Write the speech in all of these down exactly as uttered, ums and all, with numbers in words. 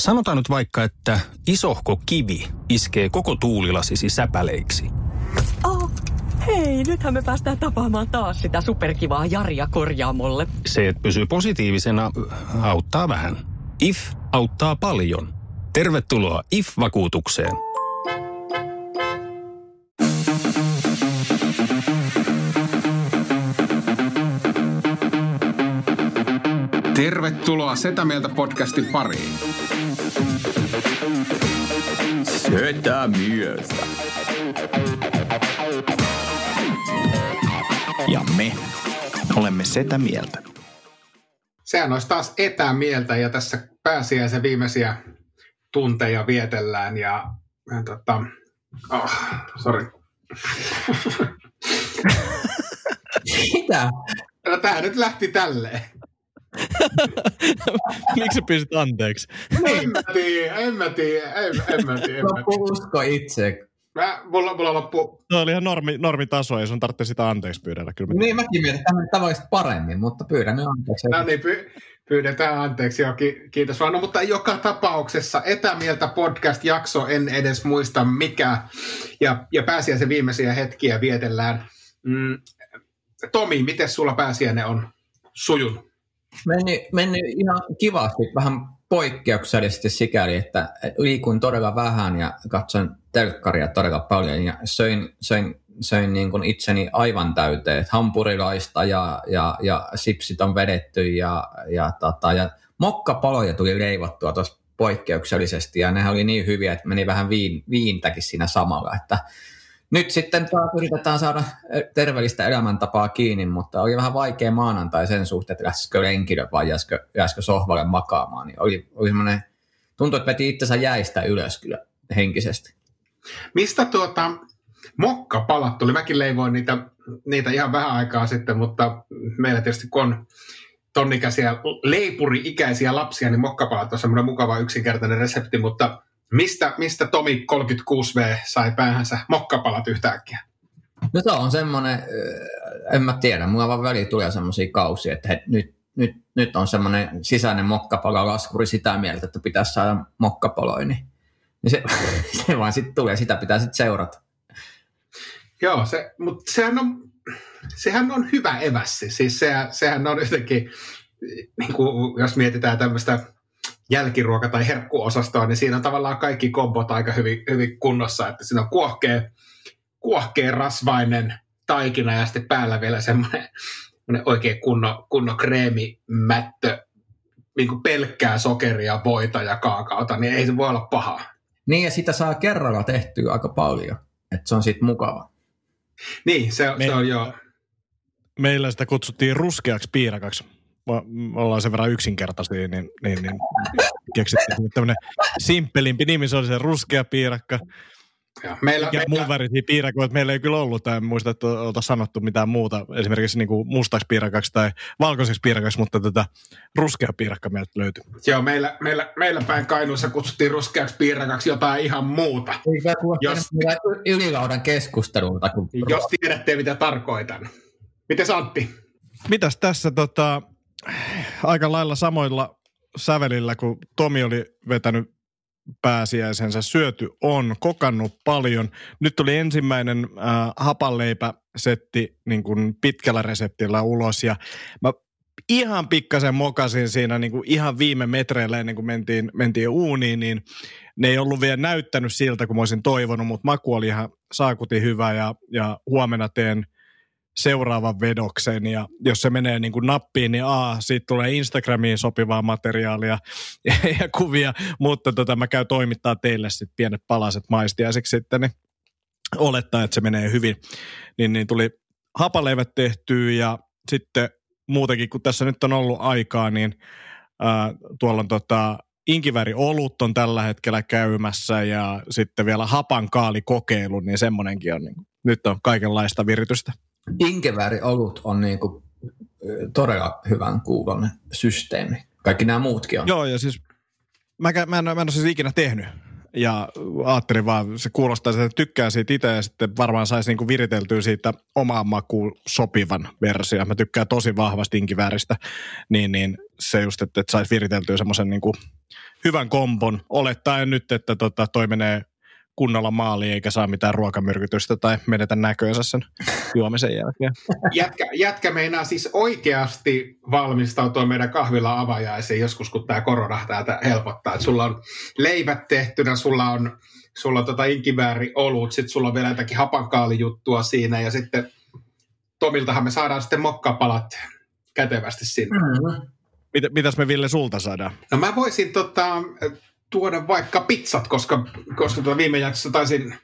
Sanotaan nyt vaikka, että isohko kivi iskee koko tuulilasisi säpäleiksi. Oh, hei, nythän me päästään tapaamaan taas sitä superkivaa Jarja-korjaamolle. Se, että pysyy positiivisena, auttaa vähän. I F auttaa paljon. Tervetuloa I F-vakuutukseen. Tervetuloa Setämieltä-podcastin pariin. Setämieltä. Ja me olemme Setämieltä. Sehän olisi taas etämieltä ja tässä pääsiäisen viimeisiä tunteja vietellään. Ja, ja tota, oh, sori. Mitä? No, tää nyt lähti tälleen. Miksi sä pystyt anteeksi? En mä tiedä, en mä tiedä, en, en mä tiedä. Loppu usko itse. Mä, mulla, mulla loppu. No oli ihan normi, normitaso, ei sun tarvitse sitä anteeksi pyydellä. Kyllä mä niin, mäkin mietin tämän tavallista paremmin, mutta pyydän ne anteeksi. No niin, py, pyydetään anteeksi, joo, ki, kiitos vaan. No, mutta joka tapauksessa etämieltä podcast-jakso, en edes muista mikä. Ja, ja pääsiäisen viimeisiä hetkiä vietellään. Mm, Tomi, miten sulla pääsiäinen on sujunut? Meni, meni ihan kivasti, vähän poikkeuksellisesti sikäli, että liikun todella vähän ja katson telkkaria todella paljon ja söin, söin, söin niin kuin itseni aivan täyteen. Hampurilaista ja, ja, ja sipsit on vedetty ja, ja, tota, ja mokkapaloja tuli leivottua tuossa poikkeuksellisesti ja nehän oli niin hyviä, että meni vähän viin, viintäkin siinä samalla, että nyt sitten taas yritetään saada terveellistä elämäntapaa kiinni, mutta oli vähän vaikea maanantai sen suhteen, että lähtisikö lenkille vai jäisikö, jäisikö sohvalle makaamaan. Niin oli, oli semmoinen, tuntui, että veti itsensä jäistä ylös kyllä henkisesti. Mistä tuota mokkapalat tuli? Mäkin leivoin niitä, niitä ihan vähän aikaa sitten, mutta meillä tietysti kun on tonnikäisiä, leipuri-ikäisiä lapsia, niin mokkapalat on semmoinen mukava yksinkertainen resepti, mutta Mistä, mistä Tomi kolmekymmentäkuusi vuotias sai päähänsä mokkapalat yhtäkkiä? No se on semmoinen, en mä tiedä, mulla vaan väliin tulee semmoisia kausia, että he, nyt, nyt, nyt on semmoinen sisäinen mokkapalalaskuri sitä mieltä, että pitäisi saada mokkapaloja, niin, niin se, se vaan sitten tulee, sitä pitää sitten seurata. Joo, se, mutta sehän on, sehän on hyvä evässi, siis se, sehän on jotenkin, niin kuin jos mietitään tämmöistä jälkiruoka- tai herkkuosastoa, niin siinä on tavallaan kaikki kombot aika hyvin, hyvin kunnossa, että siinä on kuohkea, kuohkea rasvainen taikina ja sitten päällä vielä semmoinen oikein kunnon kunno kreemimättö, niin kuin pelkkää sokeria, voita ja kaakaota, niin ei se voi olla pahaa. Niin ja sitä saa kerralla tehtyä aika paljon, että se on sitten mukava. Niin, se, Me... se on joo. Meillä sitä kutsuttiin ruskeaksi piirakaksi. Me ollaan sen verran yksinkertaisia, niin, niin, niin keksittiin tämmöinen simppelimpi nimi, se oli se ruskea piirakka. Ja, meillä, ja meillä... muun värisiä piirakoita meillä ei kyllä ollut, tai en muista, että oltaisiin sanottu mitään muuta, esimerkiksi niin kuin mustaksi piirakaksi tai valkoiseksi piirakaksi, mutta tätä ruskea piirakka meiltä löytyi. Joo, meillä, meillä, meillä päin Kainuussa kutsuttiin ruskeaksi piirakaksi jotain ihan muuta. Ei, jos... ylilaudan keskustelulta. Kun... Jos tiedätte, mitä tarkoitan. Mites Antti? Mitäs tässä tota... Aika lailla samoilla sävelillä, kun Tomi oli vetänyt pääsiäisensä. Syöty on, kokannut paljon. Nyt tuli ensimmäinen äh, hapanleipäsetti niin kuin pitkällä reseptillä ulos. Ja mä ihan pikkasen mokasin siinä niin kuin ihan viime metreillä ennen kuin mentiin, mentiin uuniin. Niin ne ei ollut vielä näyttänyt siltä, kun mä olisin toivonut, mutta maku oli ihan saakutin hyvä ja, ja huomenna teen seuraavan vedoksen ja jos se menee niin kuin nappiin, niin a, siitä tulee Instagramiin sopivaa materiaalia ja, ja kuvia, mutta tota, mä käyn toimittaa teille sitten pienet palaset maistiaisiksi sitten, niin olettaa, että se menee hyvin. Niin, niin tuli hapaleivät tehtyä ja sitten muutenkin, kun tässä nyt on ollut aikaa, niin ää, tuolla on tota, inkiväriolut on tällä hetkellä käymässä ja sitten vielä hapankaalikokeilu, niin semmoinenkin on, niin, nyt on kaikenlaista viritystä. Inkiväriolut on niinku todella hyvän kuulonen systeemi. Kaikki nämä muutkin on. Joo, ja siis mä, mä, en, mä en ole siis ikinä tehnyt. Ja ajattelin vaan, se kuulostaa, että tykkää siitä itse ja sitten varmaan saisi niinku viriteltyä siitä omaan makuun sopivan version. Mä tykkään tosi vahvasti inkiväristä, niin, niin se just, että, että saisi viriteltyä semmoisen niinku hyvän kombon, olettaen nyt, että tota, toi menee kunnolla maaliin eikä saa mitään ruokamyrkytystä tai menetä näköönsä sen juomisen jälkeen. Jätkä, jätkä meinaa siis oikeasti valmistautua meidän kahvila avajaisiin joskus, kun tämä korona täältä helpottaa. Et sulla on leivät tehtynä, sulla on, sulla on tota inkivääri olut, sitten sulla on vielä jotakin hapankaalijuttua siinä ja sitten Tomiltahan me saadaan sitten mokkapalat kätevästi sinne. Mm-hmm. Mit, mitäs me Ville sulta saadaan? No mä voisin tota... tuoda vaikka pizzat, koska, koska tuota viime jaksossa taisin,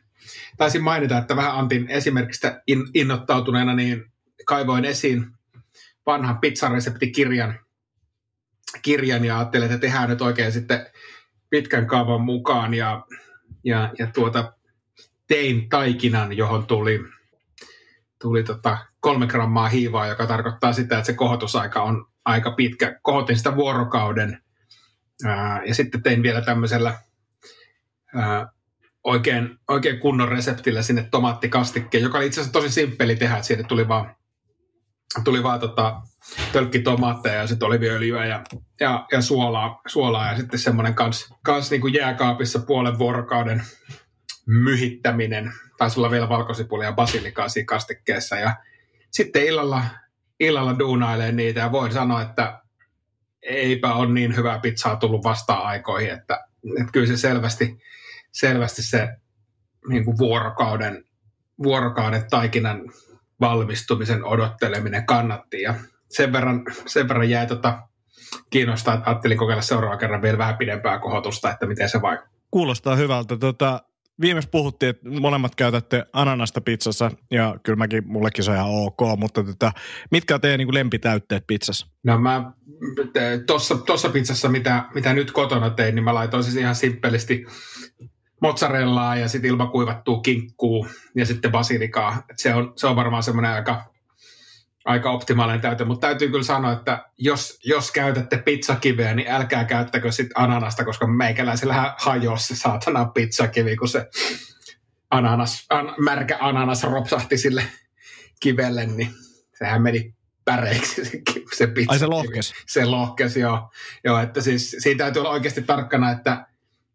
taisin mainita, että vähän Antin esimerkistä in, innoittautuneena, niin kaivoin esiin vanhan pizzareseptikirjan kirjan ja ajattelin, että tehdään nyt oikein sitten pitkän kaavan mukaan ja, ja, ja tuota, tein taikinan, johon tuli, tuli tota kolme grammaa hiivaa, joka tarkoittaa sitä, että se kohotusaika on aika pitkä. Kohotin sitä vuorokauden. Ja sitten tein vielä tämmöisellä ää, oikein, oikein kunnon reseptillä sinne tomaattikastikkeen, joka oli itse asiassa tosi simppeli tehdä. Siitä tuli vaan, tuli vaan tota, tölkki tomaatteja ja sitten oliviöljyä ja, ja, ja suolaa, suolaa. Ja sitten semmoinen kans, kans niin kuin jääkaapissa puolen vuorokauden myhittäminen. Taisi olla vielä valkosipulia ja basilikaa siinä kastikkeessa. Ja sitten illalla, illalla duunailee niitä ja voin sanoa, että eipä ole niin hyvää pizzaa tullut vastaan aikoihin, että, että kyllä se selvästi, selvästi se niin kuin vuorokauden, vuorokauden taikinan valmistumisen odotteleminen kannatti. Ja sen verran, sen verran jäi tota kiinnostaa, että ajattelin kokeilla seuraavan kerran vielä vähän pidempää kohotusta, että miten se vaikuttaa. Kuulostaa hyvältä. Tota, viimeksi puhuttiin, että molemmat käytätte ananasta pizzassa ja kyllä mäkin, mullekin se on ihan ok, mutta tota, mitkä on teidän niin kuin lempitäytteet pizzassa? No mä tuossa pizzassa, mitä, mitä nyt kotona tein, niin mä laitoin siis ihan simppelisti mozzarellaa ja sitten ilman kuivattua kinkkuu ja sitten basilikaa. Et se on, se on varmaan semmoinen aika, aika optimaalinen täyte, mutta täytyy kyllä sanoa, että jos, jos käytätte pizzakiveä, niin älkää käyttäkö sitten ananasta, koska meikäläisillähän hajoaa se saatana pizzakivi, kun se ananas, an, märkä ananas ropsahti sille kivelle, niin sehän meni päreiksi se, se pizza. Ai se lohkesi. Se lohkesi, joo. joo että siis, siinä täytyy olla oikeasti tarkkana, että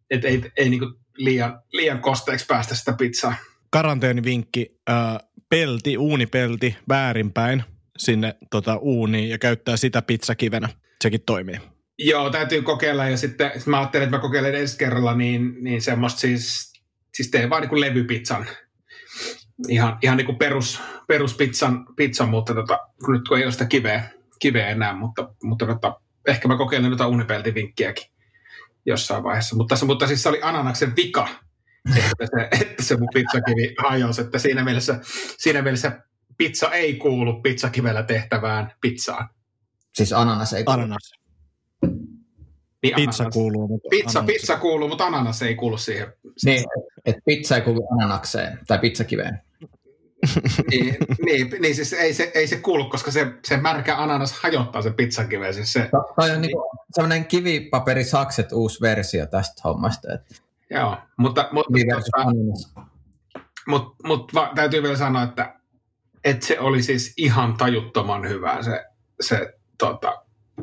et ei, ei niinku liian, liian kosteeksi päästä sitä pizzaa. Karanteenivinkki, äh, pelti, uunipelti väärinpäin sinne tota, uuniin ja käyttää sitä pizzakivenä. Sekin toimii. Joo, täytyy kokeilla ja sitten sit mä ajattelin, että mä kokeilen ensi kerralla, niin, niin semmoista siis, siis teen vaan niin kuin levypizzan. Ihan, ihan niin kuin perus, peruspizzan, pizzan, mutta tota, nyt kun ei ole sitä kiveä, kiveä enää, mutta, mutta tota, ehkä mä kokeilen noita uunipeltivinkkiäkin jossain vaiheessa. Mutta, mutta siis se oli ananaksen vika, että se, että se mun pizzakivi hajosi, että siinä mielessä, siinä mielessä pizza ei kuulu pizzakivellä tehtävään pizzaan. Siis ananas ei kuulu. Ananas. Niin pizza ananas. Kuuluu, mutta pizza, pizza kuuluu, mutta ananas ei kuulu siihen. Niin, että pizza ei kuulu ananakseen tai pizzakiveen. niin, niin, niin, siis ei se, ei se kuulu, koska se, se märkä ananas hajottaa sen pizzakiveen. Siis se, toi on niin kuin sellainen kivipaperisakset uusi versio tästä hommasta. Että. Joo, mutta, mutta, mutta, mutta, mutta täytyy vielä sanoa, että, että se oli siis ihan tajuttoman hyvää se, se tota,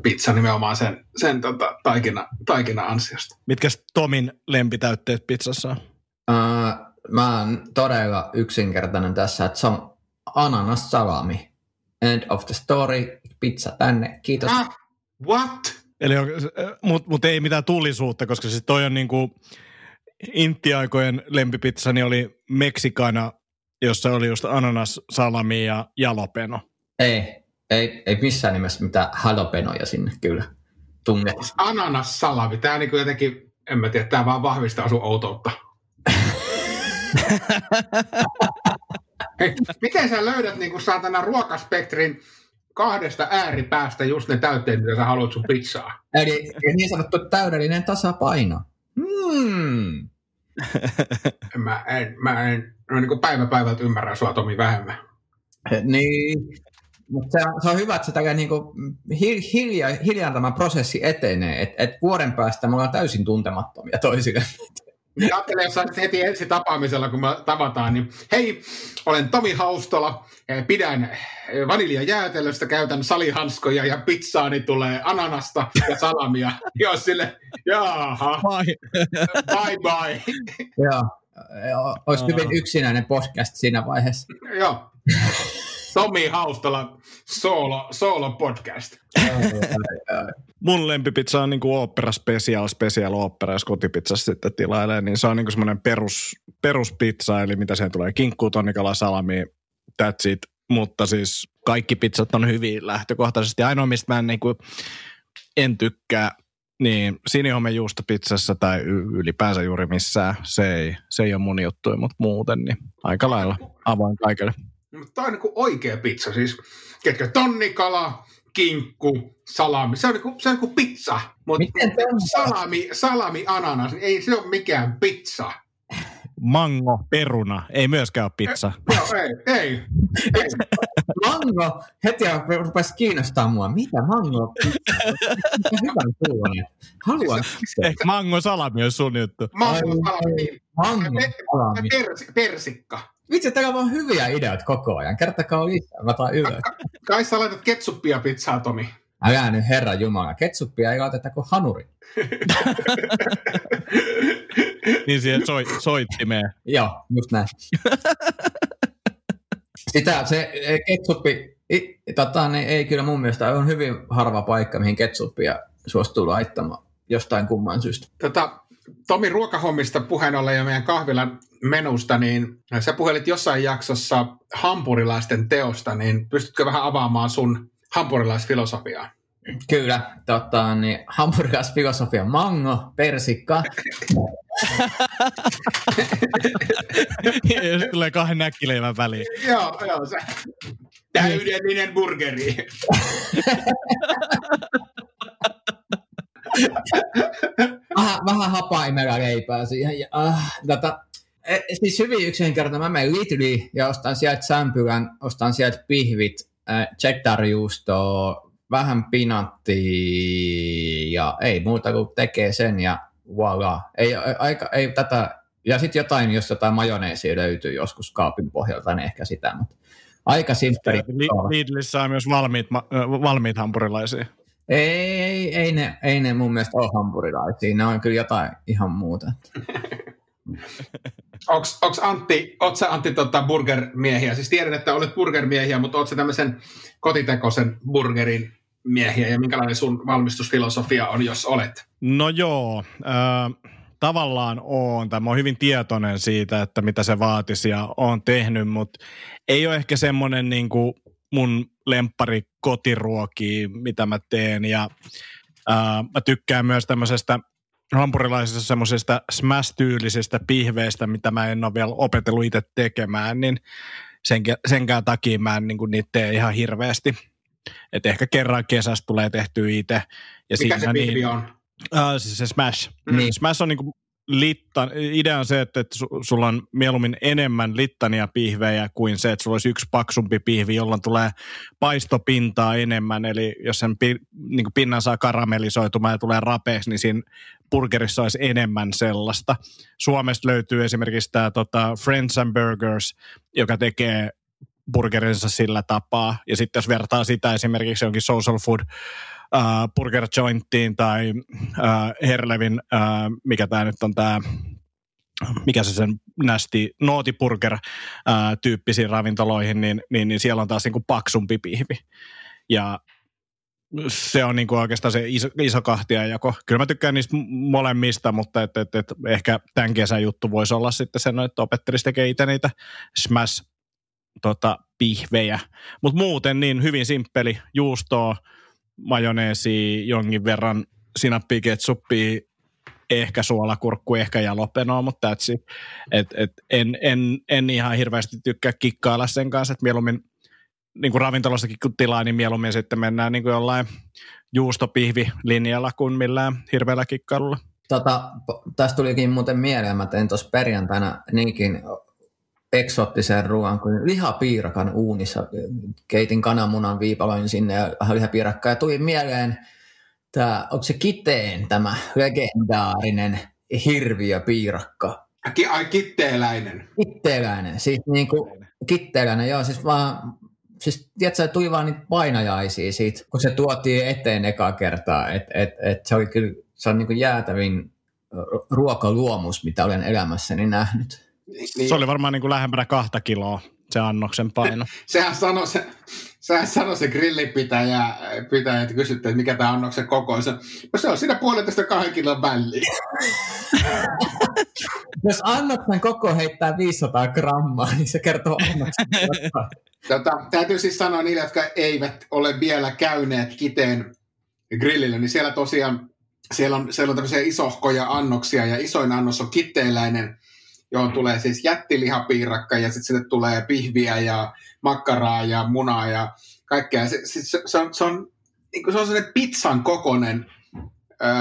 pizza nimenomaan sen, sen tota, taikina, taikina ansiosta. Mitkäs Tomin lempitäytteet pizzassa on? Äh, mä oon todella yksinkertainen tässä, että se on ananas salami. End of the story. Pizza tänne. Kiitos. Ah, what? Eli mutta mut ei mitään tulisuutta, koska siis toi on niinku intti-aikojen lempipizzani oli Meksikana, jossa oli just ananas, salami ja jalapeno. Ei, ei, ei missään nimessä mitään jalapenoja sinne kyllä tunne. Ananas, salami, tää niinku jotenkin, en mä tiedä, tää vaan vahvistaa sun outoutta. Hei, miten sä löydät niinku saatana ruokaspektrin kahdesta ääripäästä just ne täytteet, mitä sä haluat sun pizzaa? Eli niin sanottu täydellinen tasapaino. Hmm. mä en, mä en no niin kuin päivä päivältä ymmärrän sua Tomi vähemmän. Niin, mutta se, se on hyvä, että se tällainen niin kuin hiljaa, hiljaa tämä prosessi etenee, että et vuoden päästä me ollaan täysin tuntemattomia toisille. Minä ajattelen, jos olisit heti ensi tapaamisella, kun me tavataan, niin hei, olen Tomi Haustola, pidän vaniljajäätelöstä, käytän salihanskoja ja pizzaani tulee ananasta ja salamia. Joo, sille, jaaha, bye bye. bye. Joo, olisi hyvin yksinäinen podcast siinä vaiheessa. Joo, Tomi Haustola, solo, solo podcast. Mun lempipizza on niinku opera special, special opera, jos kotipizzassa sitten tilailee, niin se on niinku semmoinen perus, peruspizza, eli mitä siihen tulee, kinkkuu, tonnikalaa, salami, that's it. Mutta siis kaikki pizzat on hyvin lähtökohtaisesti. Ainoa, mistä mä en, niinku, en tykkää, niin sinihomejuustopizzassa tai ylipäänsä juuri missään, se ei, se ei ole mun juttu, mutta muuten, niin aika lailla avoin kaikille. No, tämä on niinku oikea pizza, siis ketkä tonnikala, kinkku, salami. Se on niinku, se on niinku pizza, mutta salami, salami, ananas, ei se ole mikään pizza. Mango, peruna, ei myöskään ole pizza. E, joo, ei, ei, ei. Mango, heti rupesi kiinnostaa mua. Mitä mango? Hyvä tuolla. Haluan. Ehkä mango salami on sun juttu. Mango salami. Mango salami. Pers, persikka. Vitsi, täällä on vaan hyviä ideoita koko ajan. Kertakaa lisää, mä taan ylös. Kai sä laitat ketsuppia pizzaa, Tomi. Älä nyt, herra jumala. Ketsuppia ei laiteta kuin hanuri. Niin siihen soi, soittimeen. Joo, just näin. Sitä se ketsuppi, ei, tota, niin ei kyllä mun mielestä on hyvin harva paikka, mihin ketsuppia suostuu laittamaan jostain kumman syystä. Tota, Tomi, ruokahommista puheen ollen ja meidän kahvilan menusta, niin sä puhelit jossain jaksossa hampurilaisten teosta, niin pystytkö vähän avaamaan sun hampurilaisfilosofiaa? Kyllä, tota, niin hampurilaisfilosofia mango, persikka. Jos tulee kahden näkkileivän väliin. Joo, joo. Se. Täydellinen burgeri. Aha, vähän hapaimella leipää siihen. Ja, ah, tota, siis hyvin yksinkertainen. Mä menen Lidliin ja ostan sieltä sämpylän, ostan sieltä pihvit, äh, cheddarjuustoa, vähän pinattia ja ei muuta kuin tekee sen ja voilà. Ei, aika, ei tätä, ja sitten jotain, jos jotain majoneesia löytyy joskus kaapin pohjalta, niin ehkä sitä, mutta aika simppeli. Lidlissä on myös valmiit, valmiit hampurilaisia. Ei, ei, ei, ne, ei ne mun mielestä ole hampurilaisia, ne on kyllä jotain ihan muuta. Onks, onks Antti, oot sä Antti tota burgermiehiä? Siis tiedän, että olet burgermiehiä, mutta oot sä tämmöisen kotitekoisen burgerin miehiä ja minkälainen sun valmistusfilosofia on, jos olet? No joo, äh, tavallaan oon. Mä oon hyvin tietoinen siitä, että mitä se vaatisi ja oon tehnyt, mutta ei ole ehkä semmoinen niin kuin mun lemppari kotiruokia, mitä mä teen ja äh, mä tykkään myös tämmöisestä hampurilaisista semmoisista smash-tyylisistä pihveistä, mitä mä en ole vielä opetellut itse tekemään, niin senkä, senkään takia mä en niin kuin niitä tee ihan hirveästi. Et ehkä kerran kesästä tulee tehtyä itse. Ja mikä se pihvi niin, on? Äh, siis se smash. Mm. Smash on niin kuin littan, idea on se, että, että su, sulla on mieluummin enemmän littania pihvejä kuin se, että sulla olisi yksi paksumpi pihvi, jolloin tulee paistopintaa enemmän. Eli jos sen pi, niin kuin pinnan saa karamelisoitumaan ja tulee rapeeksi, niin siinä burgerissa olisi enemmän sellaista. Suomesta löytyy esimerkiksi tämä tota, Friends and Burgers, joka tekee burgerinsa sillä tapaa. Ja sitten jos vertaa sitä esimerkiksi jonkin social food äh, burger jointtiin tai äh, Herlevin, äh, mikä tämä nyt on tämä, mikä se sen nästi nootiburger äh, tyyppisiin ravintoloihin, niin, niin, niin siellä on taas niinku paksumpi pihvi. Ja se on niinku oikeastaan se iso, iso kahtiajako. Kyllä mä tykkään niistä molemmista, mutta et, et, et ehkä tämän kesän juttu voisi olla sitten sen, että opettelisi tekee itse niitä smash tota, pihvejä. Mutta muuten niin hyvin simppeli. Juustoa, majoneesia, jonkin verran sinappia, ketsuppia, ehkä suolakurkku, ehkä jalapenoa, mutta that's et, et en, en, en ihan hirveästi tykkää kikkailla sen kanssa, että mieluummin niin kuin ravintolassakin kun tilaa, niin mieluummin sitten mennään niin kuin jollain juustopihvilinjalla kuin millään hirveällä kikkailulla. Tota, tästä tulikin muuten mieleen, mä tein tuossa perjantaina niinkin eksoottisen ruoan kuin lihapiirakan uunissa. Keitin kananmunan, viipaloin sinne ja vähän lihapiirakkaa. Ja tuli mieleen, tämä, onko se Kiteen tämä legendaarinen hirviö, piirakka. Kitteeläinen. Kitteeläinen, siis niin kuin kitteeläinen, joo, siis vaan... Siis tiedätkö, tuli vaan niitä painajaisia siitä, kun se tuotiin eteen ekaa kertaa, että et, et se oli kyllä, se on niin kuin jäätävin ruokaluomus, mitä olen elämässäni nähnyt. Niin. Se oli varmaan niin kuin lähempänä kahta kiloa, se annoksen paino. Sehän sanoi se, sano se grillipitäjä, pitäjä, että kysyttiin, että mikä tämä annoksen kokoisa. No se on siinä puolentoista kahden kilon väliin. Jos annoksen koko heittää viisisataa grammaa, niin se kertoo annoksen jotain. Tota, täytyy siis sanoa niille, jotka eivät ole vielä käyneet Kiteen grillillä, niin siellä tosiaan siellä on, siellä on tämmöisiä isohkoja annoksia, ja isoin annos on kitteeläinen, johon tulee siis jättilihapiirakka, ja sitten sinne tulee pihviä ja makkaraa ja munaa ja kaikkea. Se, se, se on, se on, se on sellainen pizzan kokoinen öö,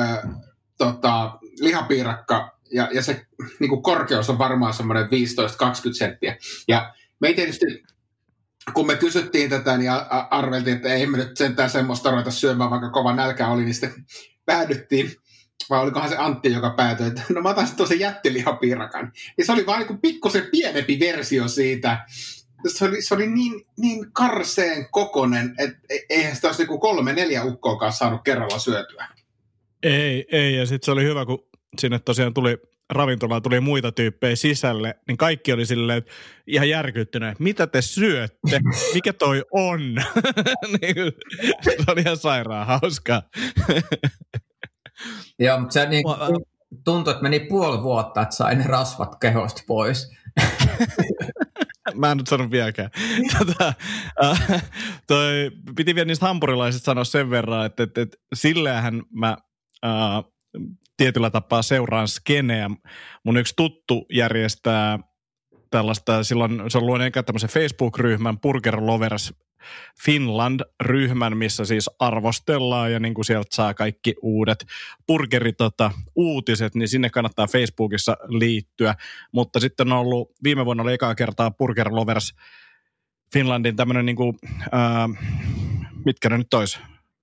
tota, lihapiirakka, ja, ja se niin kuin korkeus on varmaan semmoinen viisitoista kaksikymmentä senttiä. Ja me ei tietysti... Kun me kysyttiin tätä, niin arveltiin, että ei me nyt sentään semmoista ruveta syömään, vaikka kova nälkä oli, niin sitten päädyttiin. Vai olikohan se Antti, joka päätyi, että no mä otan sitten tosen jättilihapiirakan. Ja se oli vaan niin kuin pikkusen pienempi versio siitä. Se oli, se oli niin, niin karseen kokonen, että eihän sitä olisi niin kuin kolme, neljä ukkoakaan saanut kerralla syötyä. Ei, ei. Ja sitten se oli hyvä, kun sinne tosiaan tuli... ravintolaan tuli muita tyyppejä sisälle, niin kaikki oli silleen ihan järkyttyneet, että mitä te syötte? Mikä toi on? Niin, se oli ihan sairaan hauskaa. Joo, mutta se niin, tuntui, että meni puoli vuotta, että sai ne rasvat kehosta pois. Mä en nyt sanonut vieläkään. Tota, äh, toi, piti vielä niistä hampurilaisista sanoa sen verran, että, että, että sillähän mä... Äh, tietyllä tapaa seuraan skeneä. Mun yksi tuttu järjestää tällaista, silloin se on luonut enkä tämmöisen Facebook-ryhmän, Burger Lovers Finland-ryhmän, missä siis arvostellaan ja niin kuin sieltä saa kaikki uudet burgeri-uutiset, niin sinne kannattaa Facebookissa liittyä. Mutta sitten on ollut, viime vuonna oli ekaa kertaa Burger Lovers Finlandin tämmöinen niin kuin, ää, mitkä ne nyt olisi?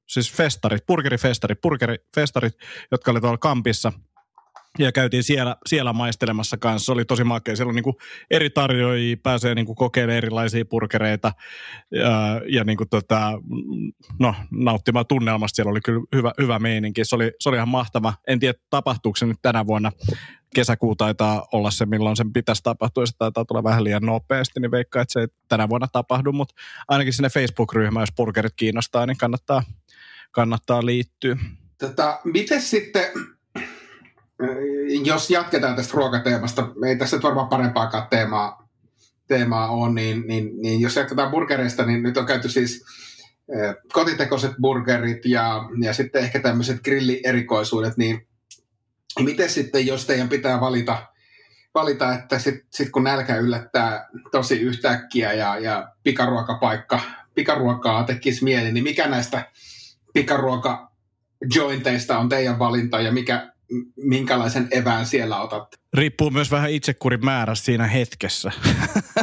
Siis festarit, burgerifestarit, burgerifestarit, jotka oli tuolla Kampissa. Ja käytiin siellä, siellä maistelemassa kanssa. Se oli tosi makea. Siellä on niin kuin eri tarjoajia, pääsee niin kuin kokeilemaan erilaisia burgereita. Ja, ja niin kuin tota, no, nauttimaan tunnelmasta. Siellä oli kyllä hyvä, hyvä meininki. Se oli, se oli ihan mahtava. En tiedä, tapahtuuko se nyt tänä vuonna. Kesäkuu taitaa olla se, milloin sen pitäisi tapahtua. Se taitaa tulla vähän liian nopeasti, niin veikkaan, että se ei tänä vuonna tapahdu. Mutta ainakin sinne Facebook-ryhmään, jos burgerit kiinnostaa, niin kannattaa, kannattaa liittyä. Tota, miten sitten... Jos jatketaan tästä ruokateemasta, ei tässä varmaan parempaakaan teemaa, teemaa ole, niin, niin, niin jos jatketaan burgereista, niin nyt on käyty siis eh, kotitekoiset burgerit ja, ja sitten ehkä tämmöiset grillierikoisuudet, niin miten sitten, jos teidän pitää valita, valita että sitten sit kun nälkä yllättää tosi yhtäkkiä ja, ja pikaruokapaikka, pikaruokaa tekisi mieli, niin mikä näistä pikaruokajointeista on teidän valinta ja mikä... minkälaisen evään siellä otat? Riippuu myös vähän itsekurin määrästä siinä hetkessä.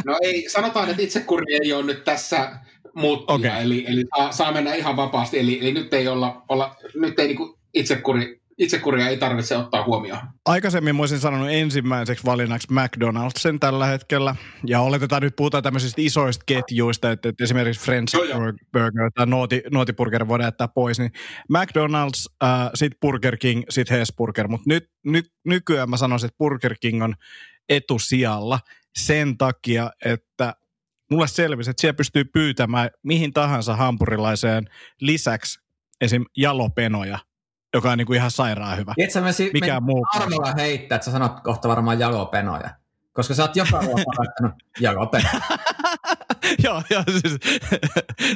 No ei, sanotaan, että itsekuri ei ole nyt tässä muuttuja, okay. eli, eli saa mennä ihan vapaasti, eli, eli nyt ei olla, olla nyt ei niinku itsekuri, itsekuria ei tarvitse ottaa huomioon. Aikaisemmin mä olisin sanonut ensimmäiseksi valinnaksi McDonald'sen tällä hetkellä, ja oletetaan nyt puhutaan tämmöisistä isoista ketjuista, että, että esimerkiksi Friends and Burgers tai Nootiburger voidaan jättää pois, niin McDonald's, äh, sit Burger King, sit Hesburger, mutta nyt ny, nykyään mä sanoisin, että Burger King on etusijalla sen takia, että mulle selvisi, että siellä pystyy pyytämään mihin tahansa hampurilaiseen lisäksi esim. Jalopenoja, joka on niinku ihan sairaan hyvä. Tiedätkö, mä si- mikään muu. Arvoa heittää, että sä sanot kohta varmaan jalopenoja, koska sä oot joka ruokaa laittanut jalopenoja. Joo, joo, siis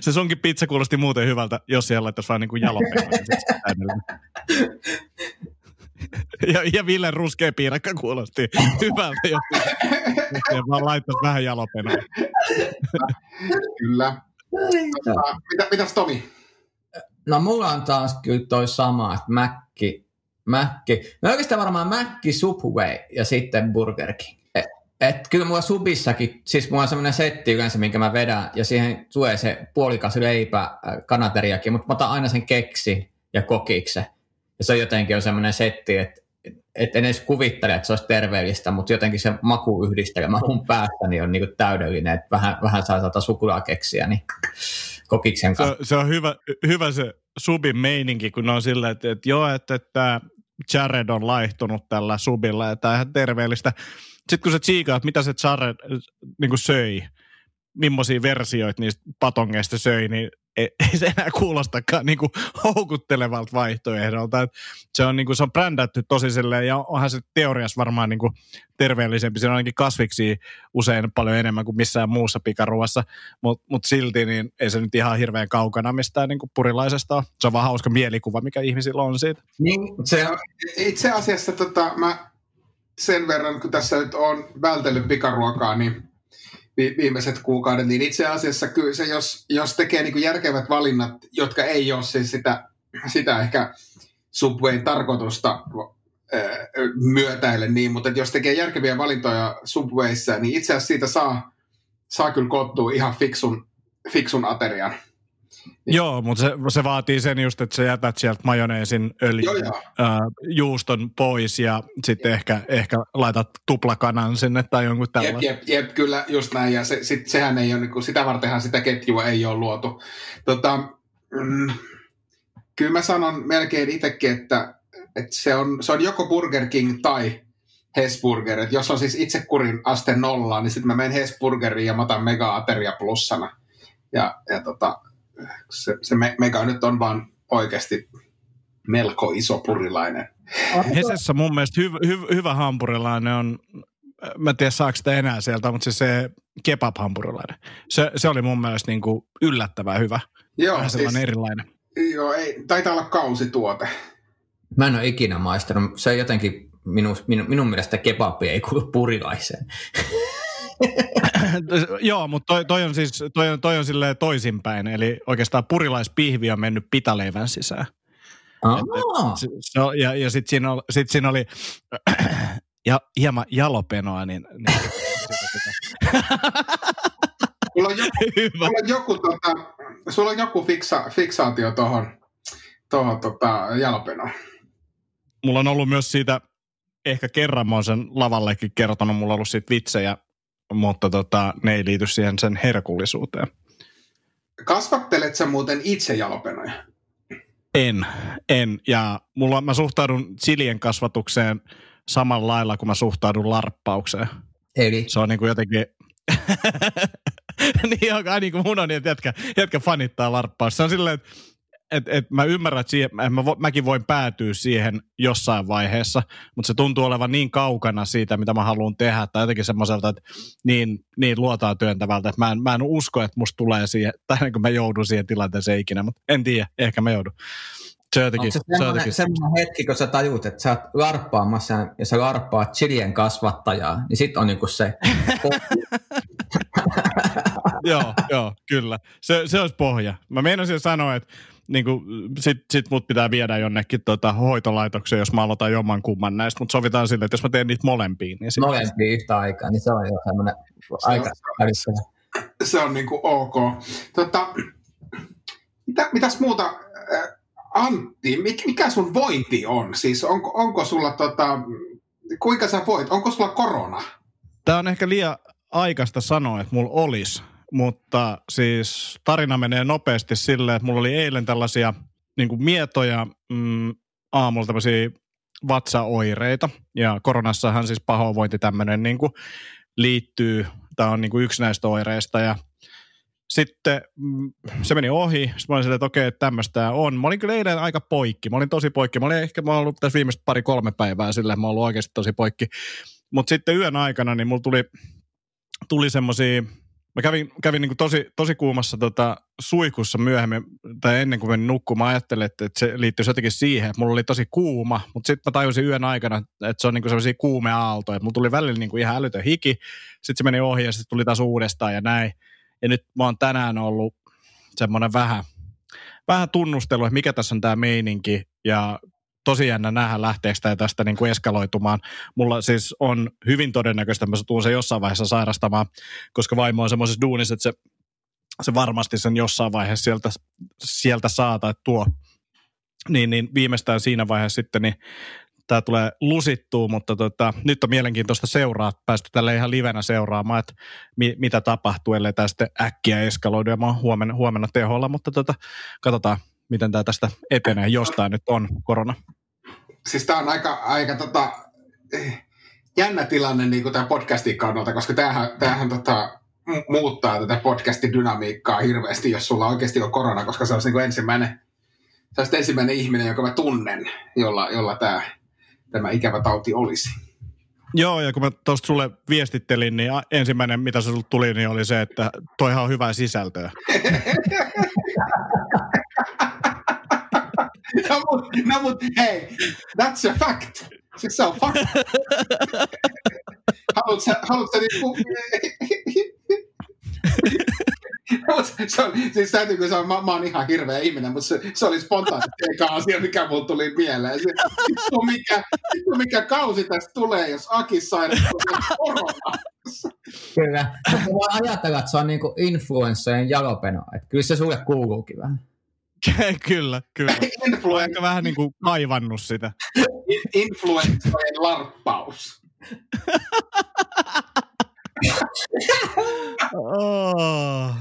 se sunkin pizza kuulosti muuten hyvältä, jos siellä laittaisi vaan niinku jalopenoja. Ja, ja Villen ruskea piirakka kuulosti hyvältä, jos vaan laittaisi vähän jalopenoja. Kyllä. Mitä, mitäs Tomi? No mulla on taas kyllä toi sama, että Mäkki, Mäkki, no oikeastaan varmaan Mäkki, Subway ja sitten Burger King. Että et kyllä mulla Subissakin, siis mulla on semmoinen setti yleensä, minkä mä vedän, ja siihen tulee se puolikas leipä, kanateriakin, mutta mä otan aina sen keksi ja kokiksen. Ja se jotenkin on semmoinen setti, että et en edes kuvittele, että se olisi terveellistä, mutta jotenkin se makuyhdistelmä mun päässäni on niinku täydellinen, että vähän, vähän saa saada sukulaakeksiä, niin kokiksen kanssa. Se, se on hyvä, hyvä se subin meininki, kun on sillä, että, että joo, että, että Jared on laihtunut tällä subilla ja tämä on ihan terveellistä. Sitten kun sä tsiikaat, mitä se Jared niin söi, millaisia versioita niistä patongeista söi, niin ei, ei se enää kuulostakaan niin kuin houkuttelevalta vaihtoehdolta. Se on, niin kuin, se on brändätty tosi silleen, ja onhan se teoriassa varmaan niin kuin terveellisempi. Se on ainakin kasviksia usein paljon enemmän kuin missään muussa pikaruoassa, mutta mut silti niin ei se nyt ihan hirveän kaukana mistään niin kuin purilaisesta ole. Se on vaan hauska mielikuva, mikä ihmisillä on siitä. Niin, se on, itse asiassa tota, mä sen verran, kun tässä nyt on vältellyt pikaruokaa, niin viimeiset kuukaudet, niin itse asiassa kyllä se, jos, jos tekee niin kuin järkevät valinnat, jotka ei ole siis sitä, sitä ehkä Subwayn tarkoitusta ää, myötäille niin, mutta jos tekee järkeviä valintoja Subwayssa, niin itse asiassa siitä saa, saa kyllä koottua ihan fiksun, fiksun aterian. Joo, mutta se, se vaatii sen just, että sä jätät sieltä majoneesin, öljyn, äh, juuston pois ja sitten ehkä, ehkä laitat tuplakanan sinne tai jonkun tällainen. Jep, jep, jep, kyllä just näin ja se, sit, sehän ei ole, niin kuin, sitä vartenhan sitä ketjua ei ole luotu. Tota, mm, kyllä mä sanon melkein itsekin, että, että se, on, se on joko Burger King tai Hesburger. Et jos on siis itsekurin aste nolla, niin sitten mä menen Hesburgeriin ja mä otan mega-ateria plussana ja, ja tota... Se, se mega nyt on vaan oikeasti melko iso purilainen. Hesessä mun mielestä hyv, hyv, hyvä hampurilainen on, mä en tiedä saako sitä enää sieltä, mutta se, se kebab-hampurilainen. Se, se oli mun mielestä niin kuin yllättävän hyvä. Joo, vähän sellainen siis, erilainen. Joo, ei, taitaa olla kausituote. Mä en ole ikinä maistanut. Se jotenkin minu, minu, minun mielestä kebabi ei kuulu purilaiseen. Joo, mutta toi, toi on siis toi on, toi on silleen toisinpäin, eli oikeastaan purilaispihvi on mennyt pitaleivän sisään. Et, se, se, ja ja sitten siinä, sit siinä oli ja, hieman jalopenoa, niin... niin sulla on joku, sulla on joku, tota, sulla on joku fiksa, fiksaatio tuohon tota, jalopenoon. Mulla on ollut myös siitä, ehkä kerran mä oon sen lavallekin kertonut, mulla on ollut siitä vitsejä, mutta tota, ne ei liity siihen sen herkullisuuteen. Kasvattelet sä muuten itse jalopenoja? En, en. Ja mulla, mä suhtaudun chilien kasvatukseen samalla lailla, kuin mä suhtaudun larppaukseen. Eli? Se on niin kuin jotenkin... niin, on, niin kuin mun on, että jätkä, jätkä fanittaa larppausta. Se on silleen, että et, et mä ymmärrän, että siihen, mä, mäkin voin päätyä siihen jossain vaiheessa, mutta se tuntuu olevan niin kaukana siitä, mitä mä haluan tehdä, tai jotenkin semmoiselta, että niin, niin luotaa työntävältä, että mä en, mä en usko, että musta tulee siihen, tai niin kuin mä joudun siihen tilanteeseen ikinä, mutta en tiedä, ehkä mä joudun. Se jotenkin, onko se semmoinen, se semmoinen hetki, kun sä tajut, että sä oot larppaamassa ja sä larppaat chilien kasvattajaa, niin sit on niinku se... Joo, joo, kyllä. Se, se olisi pohja. Mä meinasin sanoa, että niin kuin, sit, sit mut pitää viedä jonnekin tota, hoitolaitokseen, jos mä aloitan jomman kumman näistä, mutta sovitaan sille, että jos mä teen niitä molempiin. Niin molempiin yhtä aikaa, niin se on jo semmoinen aika välissä. Se on niinku ok. Tota, mitä, mitäs muuta, äh, Antti, mikä sun vointi on? Siis onko, onko sulla, tota, kuinka sä voit, onko sulla korona? Tää on ehkä liian aikaista sanoa, että mulla olisi. Mutta siis tarina menee nopeasti silleen, että mulla oli eilen tällaisia niin kuin mietoja mm, aamulla tämmöisiä vatsaoireita. Ja koronassahan siis pahoinvointi tämmöinen niin kuin liittyy, tämä on niin kuin yksi näistä oireista. Ja sitten mm, se meni ohi, sitten mä olin silleen, että okei, okay, tämmöistä on. Mä olin kyllä eilen aika poikki, mä olin tosi poikki. Mä olin ehkä, mä olin ollut tässä viimeiset pari-kolme päivää silleen, mä olin oikeasti tosi poikki. Mutta sitten yön aikana niin mulla tuli, tuli semmoisia... Mä kävin, kävin niin kuin tosi, tosi kuumassa tota suihkussa myöhemmin, tai ennen kuin menin nukkumaan, mä ajattelin, että se liittyisi jotenkin siihen, että mulla oli tosi kuuma, mutta sitten mä tajusin yön aikana, että se on niin kuin sellaisia kuumea aaltoja, että mulla tuli välillä niin kuin ihan älytön hiki, sitten se meni ohi ja sitten tuli taas uudestaan ja näin. Ja nyt mä oon tänään ollut semmoinen vähän, vähän tunnustelu, että mikä tässä on tää meininki, ja tosi jännä nähdä lähteekö tämä tästä niin kuin eskaloitumaan. Mulla siis on hyvin todennäköistä, että mä tuun sen jossain vaiheessa sairastamaan, koska vaimo on semmoisessa duunissa, että se, se varmasti sen jossain vaiheessa sieltä, sieltä saa tai tuo. Niin, niin viimeistään siinä vaiheessa sitten niin Tämä tulee lusittua, mutta tota, nyt on mielenkiintoista seuraa. Päästä tälle ihan livenä seuraamaan, että mi, mitä tapahtuu, ellei tämä sitten äkkiä eskaloidu. Ja mä oon huomenna, huomenna teholla, mutta tota, katsotaan, miten tämä tästä etenee, jos tämä nyt on korona. Siis tämä on aika, aika tota, jännä tilanne niin kuin tämän podcastin kannalta, koska tämähän, tämähän tota, muuttaa tätä podcastin dynamiikkaa hirveästi, jos sulla oikeasti on korona, koska se olisi niin kuin ensimmäinen, se olisi ensimmäinen ihminen, jonka mä tunnen, jolla, jolla tämä, tämä ikävä tauti olisi. Joo, ja kun mä tuosta sulle viestittelin, niin ensimmäinen, mitä se sulle tuli, niin oli se, että toihan on hyvää sisältöä. No mut, no mut, hei, that's a fact. Siis se on fact. Haluatko sä, haluat sä niinku... No mut, se on, siis täytyy kun sanoa, mä, mä oon ihan hirveä ihminen, mutta se, se oli spontaanisesti eka asia, mikä mulle tuli mieleen. Se, se on mikä, se on mikä kausi tästä tulee, jos Aki sairastuu koronaa. Kyllä. Mä voin ajatella, että se on niinku influenssojen jalopeno. Että kyllä se sulle kuuluukin vähän. Kyllä, kyllä. Influen... Aika vähän niin kuin kaivannut sitä. Influenssojen larppaus. Oh.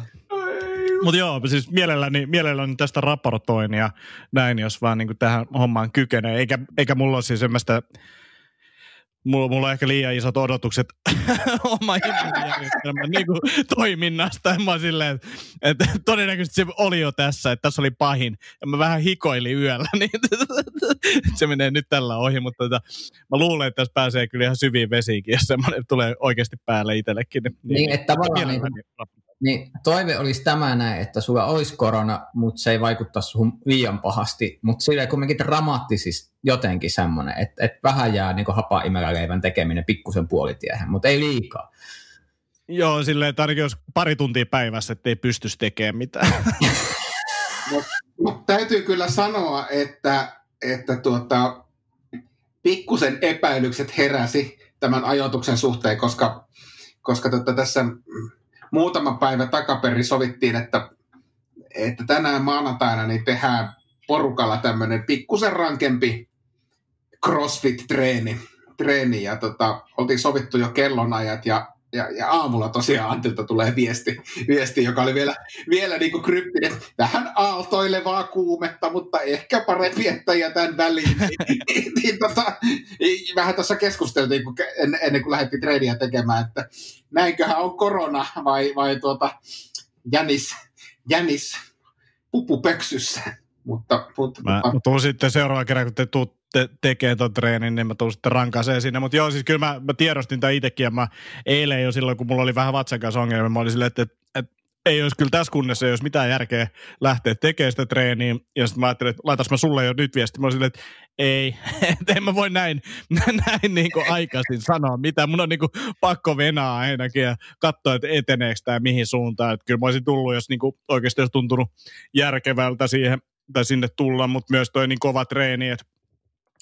Mutta joo, siis mielelläni, mielelläni tästä raportoin ja näin, jos vaan niin kuin tähän hommaan kykenee. Eikä, eikä mulla ole siis semmoista... Mulla, mulla on ehkä liian isot odotukset oman ihmisen niin toiminnasta. Mä oon silleen, että todennäköisesti se oli jo tässä, että tässä oli pahin. Ja mä vähän hikoilin yöllä, niin se menee nyt tällä ohi. Mutta tota, mä luulen, että tässä pääsee kyllä ihan syviin vesiinkin, jos semmoinen tulee oikeasti päälle itsellekin. Niin, niin että tavallaan niin, niin, toive olisi tämä näin, että sulla olisi korona, mutta se ei vaikuttaisi sun liian pahasti. Mutta silleen kuitenkin dramaattisesti. Jotenkin semmoinen, että, että vähän jää niin hapaimeläleivän tekeminen pikkusen puolitiehen, mutta ei liikaa. Joo, silleen, että ainakin jos pari tuntia päivässä, ettei pystyisi tekemään mitään. Mut, mut täytyy kyllä sanoa, että, että tuota, pikkusen epäilykset heräsi tämän ajoituksen suhteen, koska, koska tuota, tässä muutama päivä takaperin sovittiin, että, että tänään maanantaina niin tehdään porukalla tämmöinen pikkusen rankempi crossfit-treeni. Treeni, ja tota, oltiin sovittu jo kellonajat ja, ja, ja aamulla tosiaan Antilta tulee viesti, viesti joka oli vielä, vielä niin kuin kryptinen. Vähän aaltoilevaa kuumetta, mutta ehkä parempi, että jätän väliin. Niin, tota, vähän tuossa keskusteltiin kun ennen kuin lähdettiin treeniä tekemään, että näinköhän on korona vai, vai tuota, jänis, jänis pupupöksyssä. Mutta, mutta, mä, mä tuun sitten seuraavan kerran, kun te tuutte tekemään tuon treenin, niin mä tuun sitten rankaseen sinne. Mutta joo, siis kyllä mä, mä tiedostin tämän itsekin ja mä eilen jo silloin, kun mulla oli vähän vatsan kanssa ongelmia, mä olin silleen, että, että, että ei olisi kyllä tässä kunnossa, ei olisi mitään järkeä lähteä tekemään sitä treeniä. Ja sitten mä ajattelin, että laitas mä sulle jo nyt viesti. Mä olin silleen, että ei, että en mä voi näin, näin niin kuin aikaisin sanoa mitään. Mun on niin kuin pakko venaa ainakin ja katsoa, että eteneekö tämä mihin suuntaan. Että kyllä mä olisin tullut, jos niin kuin oikeasti olisi tuntunut järkevältä siihen. Tai sinne tullaan, mutta myös toi niin kova treeni, että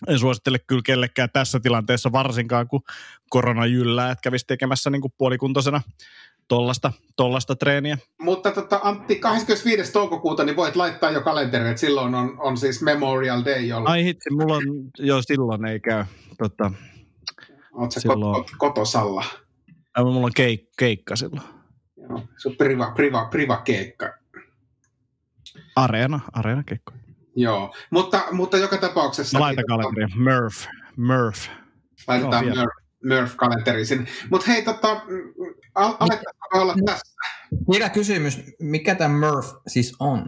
en suosittele kyllä kellekään tässä tilanteessa varsinkaan, kun korona jyllää, että kävisi tekemässä niin kuin puolikuntoisena tollasta, tollasta treeniä. Mutta tota, Antti, kahdeskymmenesviides toukokuuta niin voit laittaa jo kalenteriin, että silloin on, on siis Memorial Day. Jolla... Ai hitsi, mulla on jo silloin ei käy. Tota, oletko silloin... kotosalla? Ai, mulla on keik- keikka silloin. Joo, se on priva, priva, priva keikka. Areena, areena keikkoja. Joo, mutta, mutta joka tapauksessa... Laita kalenteria, Murph, Murph. Laitetaan no, Murph, Murph kalenteriin sinne. Mutta hei, tota, al- alettaisiin olla tässä. Mitä kysymys, mikä tämä Murph siis on?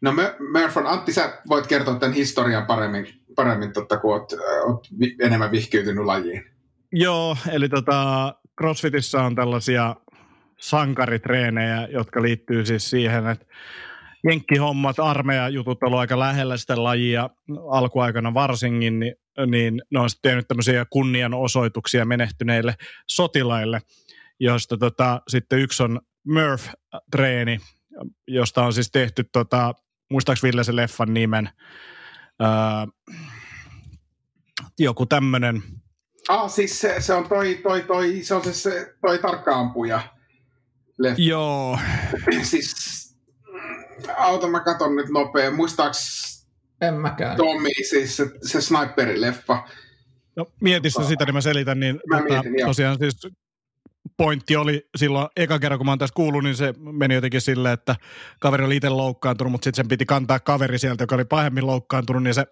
No Murph on, Antti, sä voit kertoa tämän historian paremmin, paremmin totta, kun oot, oot enemmän vihkiytynyt lajiin. Joo, eli tota, CrossFitissä on tällaisia... sankaritreenejä, jotka liittyy siis siihen, että jenkkihommat, armeijajutut on aika lähellä sitä lajia alkuaikana varsinkin, niin, niin ne on sitten tehnyt tämmöisiä kunnianosoituksia menehtyneille sotilaille, josta tota, sitten yksi on Murph-treeni, josta on siis tehty, tota, muistaaks Ville se leffan nimen, öö, joku tämmöinen. Ah, siis se, se on toi, toi, toi, se on siis se, toi tarkkaampuja. Leffa. Joo. Siis, auta mä katon nyt nopea. Muistaaks En mäkään. Tomi, siis se, se sniperileffa. No, mietissä tota, sitä, niin mä selitän. Niin, mä tota, mietin, tosiaan siis pointti oli silloin, eka kerran kun mä oon tässä kuullut, niin se meni jotenkin silleen, että kaveri oli itse loukkaantunut, mutta sitten sen piti kantaa kaveri sieltä, joka oli pahemmin loukkaantunut, niin se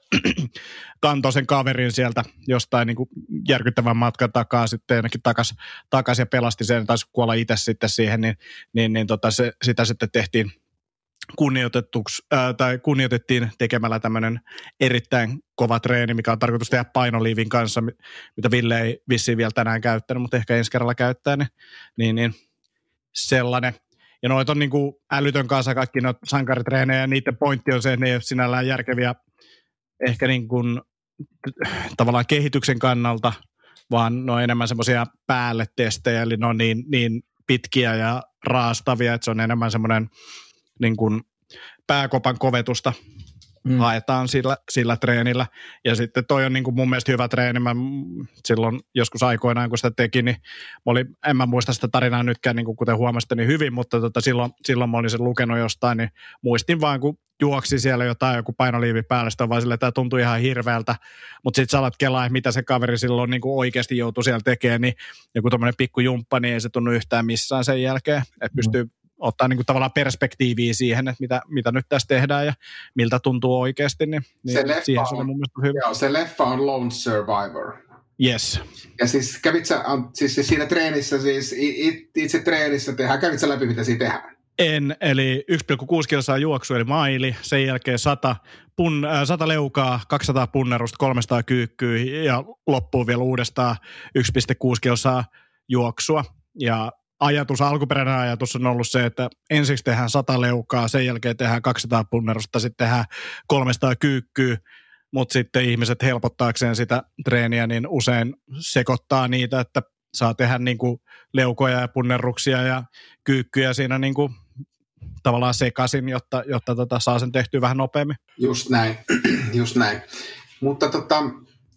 kantoi sen kaverin sieltä jostain niin kuin järkyttävän matkan takaa sitten ainakin takaisin takas ja pelasti sen, taisi kuolla itse sitten siihen, niin, niin, niin tota se, sitä sitten tehtiin kunnioitettuksi, äh, tai kunnioitettiin tekemällä tämmöinen erittäin kova treeni, mikä on tarkoitus tehdä painoliivin kanssa, mitä Ville ei vissiin vielä tänään käyttänyt, mutta ehkä ensi kerralla käyttää, niin, niin, niin sellainen. Ja noita on niin kuin älytön kanssa kaikki noita sankaritreenejä, ja niiden pointti on se, että ne ei ole sinällään järkeviä ehkä niin kuin tavallaan kehityksen kannalta, vaan ne on enemmän semmoisia päälle testejä, eli ne on niin, niin pitkiä ja raastavia, että se on enemmän semmoinen niin kuin pääkopan kovetusta mm. haetaan sillä, sillä treenillä. Ja sitten toi on niin kuin mun mielestä hyvä treeni. Mä silloin joskus aikoinaan, kun sitä teki, niin oli, en mä muista sitä tarinaa nytkään, niin kuin kuten huomasitte, niin hyvin, mutta tota, silloin, silloin mä olin sen lukenut jostain, niin muistin vaan, kun juoksi siellä jotain, joku painoliivi päälle, sitä on vaan silleen, että tämä tuntui ihan hirveältä, mutta sitten sä alat kelaa, mitä se kaveri silloin niin kuin oikeasti joutui siellä tekemään, niin joku tommoinen pikku jumppa, niin ei se tunnu yhtään missään sen jälkeen, että pystyy mm. ottaa niin kuin tavallaan perspektiiviä siihen, että mitä, mitä nyt tässä tehdään ja miltä tuntuu oikeasti, niin, niin se leffa on, on mun mielestä hyvä. Joo, se leffa on Lone Survivor. Yes. Ja siis kävit sä, siis siinä treenissä, siis itse treenissä tehdään, kävit sä läpi mitä siinä tehdään? En, eli yksi pilkku kuusi kilsaa juoksu, eli maili, sen jälkeen sata, pun, sata leukaa, kaksisataa punnerusta, kolmesataa kyykkyä ja loppuun vielä uudestaan yksi pilkku kuusi kilsaa juoksua ja ajatus, alkuperäinen ajatus on ollut se, että ensiksi tehdään sata leukaa, sen jälkeen tehdään kaksisataa punnerusta, sitten tehdään kolmesataa kyykkyä, mutta sitten ihmiset helpottaakseen sitä treeniä, niin usein sekoittaa niitä, että saa tehdä niinku leukoja ja punnerruksia ja kyykkyjä siinä niinku tavallaan sekaisin, jotta, jotta tota saa sen tehtyä vähän nopeammin. Just näin, just näin. Mutta tota,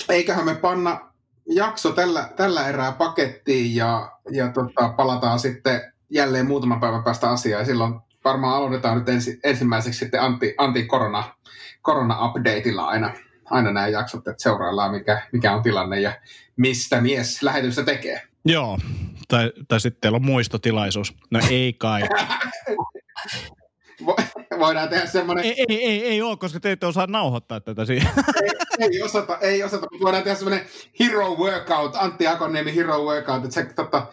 eiköhän me panna jakso tällä, tällä erää pakettiin ja, ja tota, palataan sitten jälleen muutaman päivän päästä asiaan. Ja silloin varmaan aloitetaan nyt ensi, ensimmäiseksi sitten anti, anti-korona, korona-updateilla aina, aina nämä jaksot, että seuraillaan mikä, mikä on tilanne ja mistä mies lähetystä tekee. Joo, tai, tai sitten teillä on muistotilaisuus. No ei kai. Voidaan tehdä semmoinen... Ei, ei, ei, ei ole, koska te ette osaa nauhoittaa tätä siihen. Ei, ei osata, ei osata, mutta voidaan tehdä semmoinen hero workout, Antti Akoniemi hero workout, että se tota,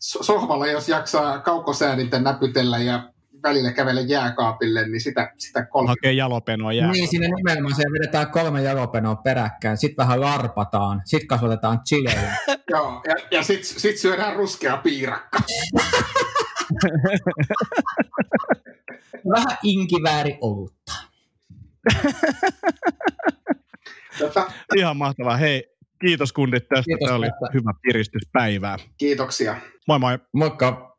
sohvalla, jos jaksaa kaukosäädintä näpytellä ja välillä kävellä jääkaapille, niin sitä, sitä kolme... Hakee jalopenoa jääkaapille. Niin, siinä nimenomaan se vedetään kolme jalopenoa peräkkäin, sitten vähän larpataan, sitten kasvatetaan chilejä. Joo, ja, ja sitten sit syödään ruskea piirakka. Vähän inkivääri olutta. Ihan mahtavaa. Hei, kiitos kundit tästä. Kiitos, tämä oli tästä. Hyvä piristyspäivää. Kiitoksia. Moi moi. Moikka.